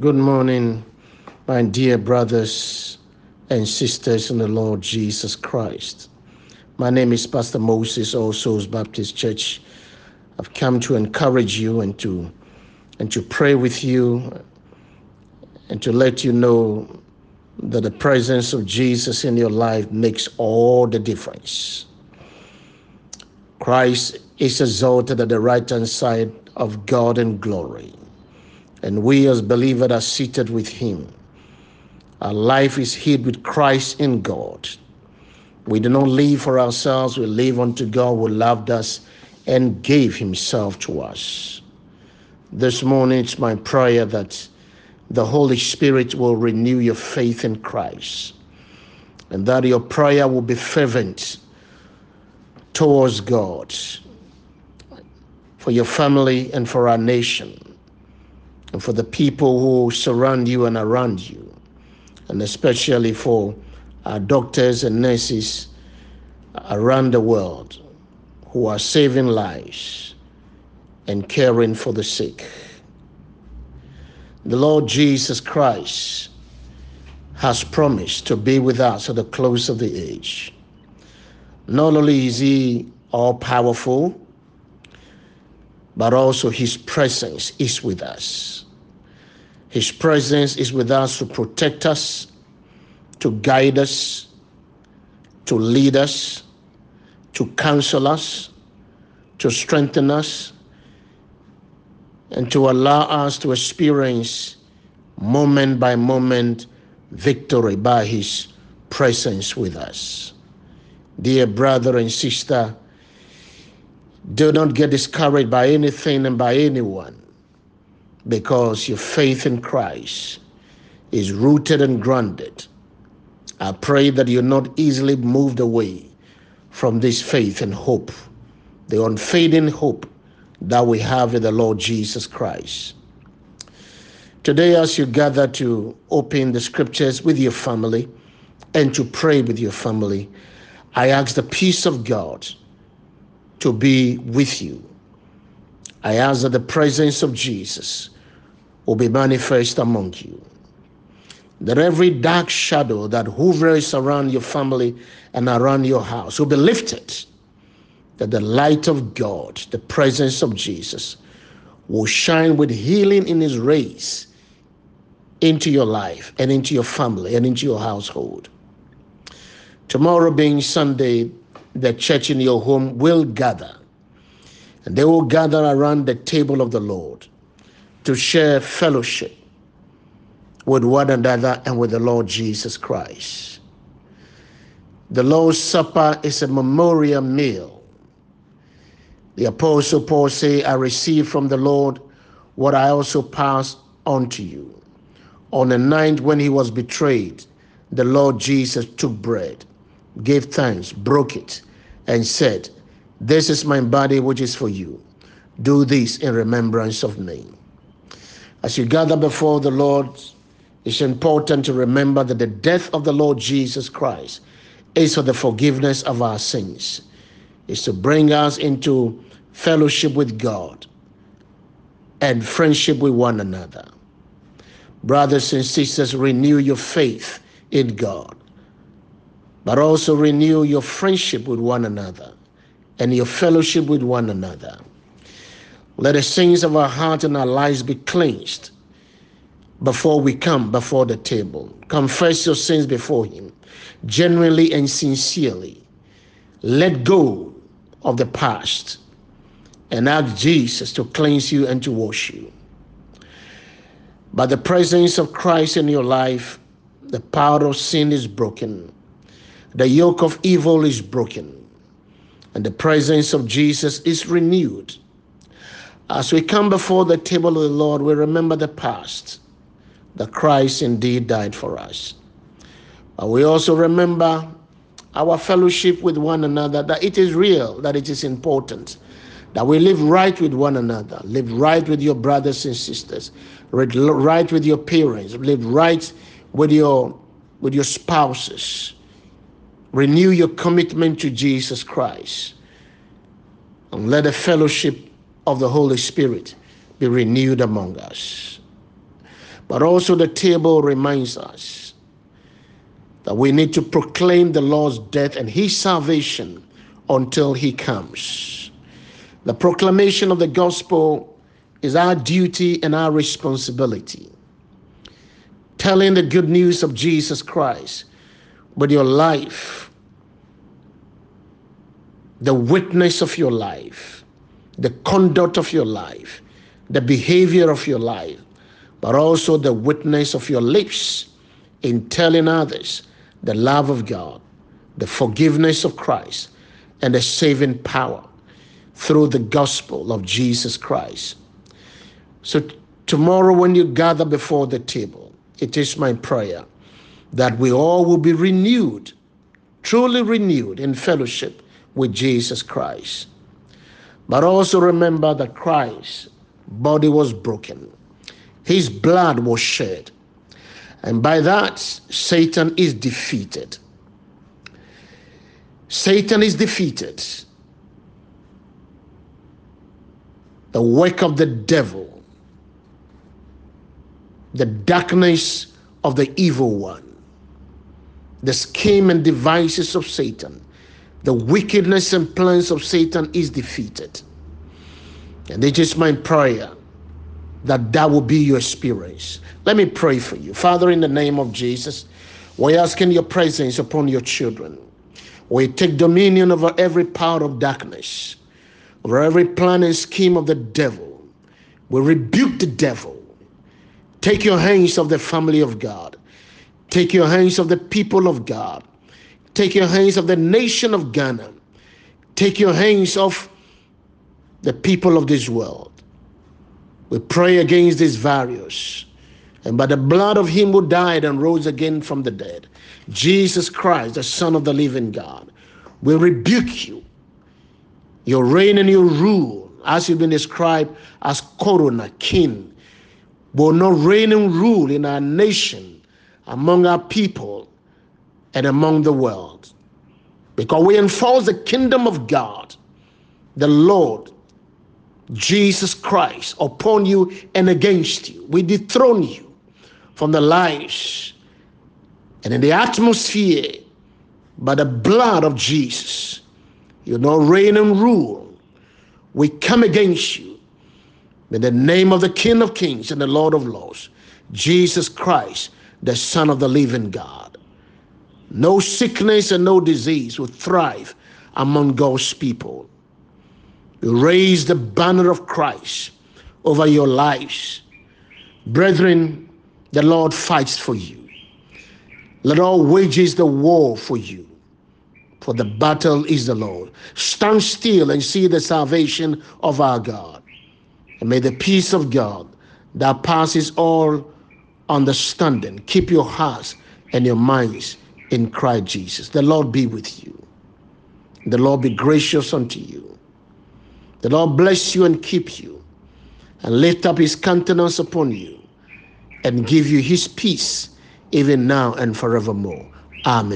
Good morning, my dear brothers and sisters in the Lord Jesus Christ. My name is Pastor Moses, All Souls Baptist Church. I've come to encourage you and to pray with you and to let you know that the presence of Jesus in your life makes all the difference. Christ is exalted at the right-hand side of God in glory, and we as believers are seated with him. Our life is hid with Christ in God. We do not live for ourselves, we live unto God who loved us and gave himself to us. This morning it's my prayer that the Holy Spirit will renew your faith in Christ, and that your prayer will be fervent towards God, for your family and for our nation, and for the people who surround you and around you, and especially for our doctors and nurses around the world who are saving lives and caring for the sick. The Lord Jesus Christ has promised to be with us at the close of the age. Not only is he all-powerful, but also his presence is with us. His presence is with us to protect us, to guide us, to lead us, to counsel us, to strengthen us, and to allow us to experience moment by moment victory by his presence with us. Dear brother and sister, do not get discouraged by anything and by anyone, because your faith in Christ is rooted and grounded. I pray that you're not easily moved away from this faith and hope, the unfading hope that we have in the Lord Jesus Christ. Today, as you gather to open the scriptures with your family and to pray with your family, I ask the peace of God to be with you. I ask that the presence of Jesus will be manifest among you, that every dark shadow that hovers around your family and around your house will be lifted, that the light of God, the presence of Jesus, will shine with healing in his rays into your life and into your family and into your household. Tomorrow being Sunday, the church in your home will gather, and they will gather around the table of the Lord to share fellowship with one another and with the Lord Jesus Christ. The Lord's Supper is a memorial meal. The Apostle Paul said, I received from the Lord what I also passed on to you. On the night when he was betrayed, the Lord Jesus took bread, gave thanks, broke it, and said, this is my body which is for you. Do this in remembrance of me. As you gather before the Lord, it's important to remember that the death of the Lord Jesus Christ is for the forgiveness of our sins. It's to bring us into fellowship with God and friendship with one another. Brothers and sisters, renew your faith in God, but also renew your friendship with one another and your fellowship with one another. Let the sins of our heart and our lives be cleansed before we come before the table. Confess your sins before him, genuinely and sincerely. Let go of the past and ask Jesus to cleanse you and to wash you. By the presence of Christ in your life, the power of sin is broken. The yoke of evil is broken, and the presence of Jesus is renewed. As we come before the table of the Lord, we remember the past, that Christ indeed died for us. But we also remember our fellowship with one another, that it is real, that it is important, that we live right with one another, live right with your brothers and sisters, live right with your parents, live right with your spouses. Renew your commitment to Jesus Christ, and let the fellowship of the Holy Spirit be renewed among us. But also the table reminds us that we need to proclaim the Lord's death and his salvation until he comes. The proclamation of the gospel is our duty and our responsibility. Telling the good news of Jesus Christ with your life, the witness of your life, the conduct of your life, the behavior of your life, but also the witness of your lips in telling others the love of God, the forgiveness of Christ, and the saving power through the gospel of Jesus Christ. So tomorrow when you gather before the table, it is my prayer that we all will be renewed, truly renewed in fellowship with Jesus Christ. But also remember that Christ's body was broken. His blood was shed. And by that, Satan is defeated. Satan is defeated. The work of the devil, the darkness of the evil one, the scheme and devices of Satan, the wickedness and plans of Satan is defeated. And it is my prayer that that will be your experience. Let me pray for you. Father, in the name of Jesus, we're asking your presence upon your children. We take dominion over every power of darkness, over every plan and scheme of the devil. We rebuke the devil. Take your hands of the family of God. Take your hands of the people of God. Take your hands of the nation of Ghana. Take your hands of the people of this world. We pray against these various, and by the blood of him who died and rose again from the dead, Jesus Christ, the Son of the living God, we rebuke you. Your reign and your rule, as you've been described as Corona, King, will not reign and rule in our nation, among our people, and among the world. Because we enforce the kingdom of God, the Lord, Jesus Christ, upon you and against you. We dethrone you from the lives and in the atmosphere by the blood of Jesus. You know, reign and rule. We come against you in the name of the King of Kings and the Lord of Lords, Jesus Christ, the Son of the living God. No sickness and no disease will thrive among God's people. We raise the banner of Christ over your lives. Brethren, the Lord fights for you. Let all wages the war for you, for the battle is the Lord. Stand still and see the salvation of our God. And may the peace of God that passes all understanding keep your hearts and your minds in Christ Jesus. The Lord be with you. The Lord be gracious unto you. The Lord bless you and keep you, and lift up his countenance upon you, and give you his peace, even now and forevermore. Amen.